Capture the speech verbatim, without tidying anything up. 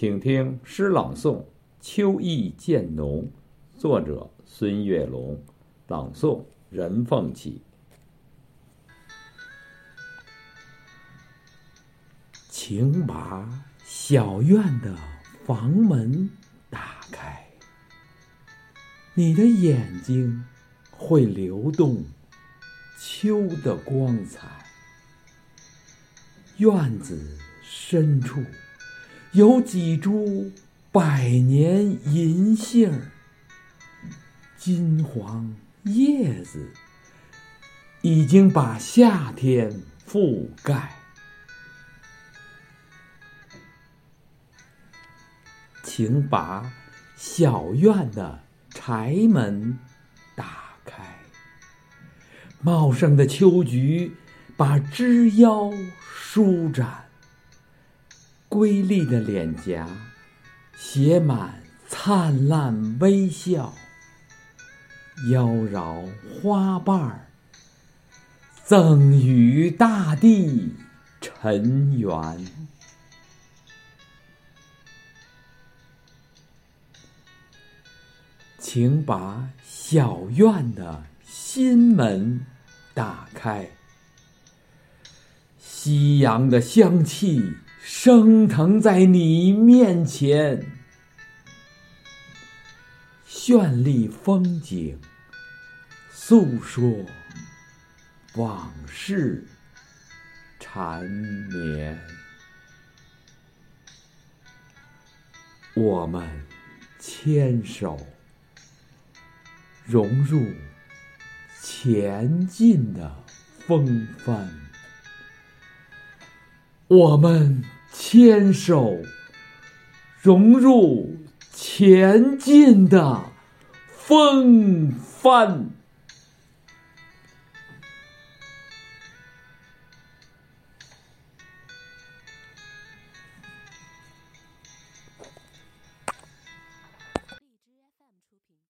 请听诗朗诵《秋意渐浓》，作者孙月龙，朗诵任凤起。请把小院的房门打开，你的眼睛会流动秋的光彩。院子深处有几株百年银杏儿，金黄叶子已经把夏天覆盖。请把小院的柴门打开，茂盛的秋菊把枝腰舒展，瑰丽的脸颊写满灿烂微笑，妖娆花瓣赠予大地尘缘。请把小院的心门打开，夕阳的香气升腾在你面前，绚丽风景诉说往事缠绵。我们牵手融入前进的风帆，我们牵手融入前进的风帆。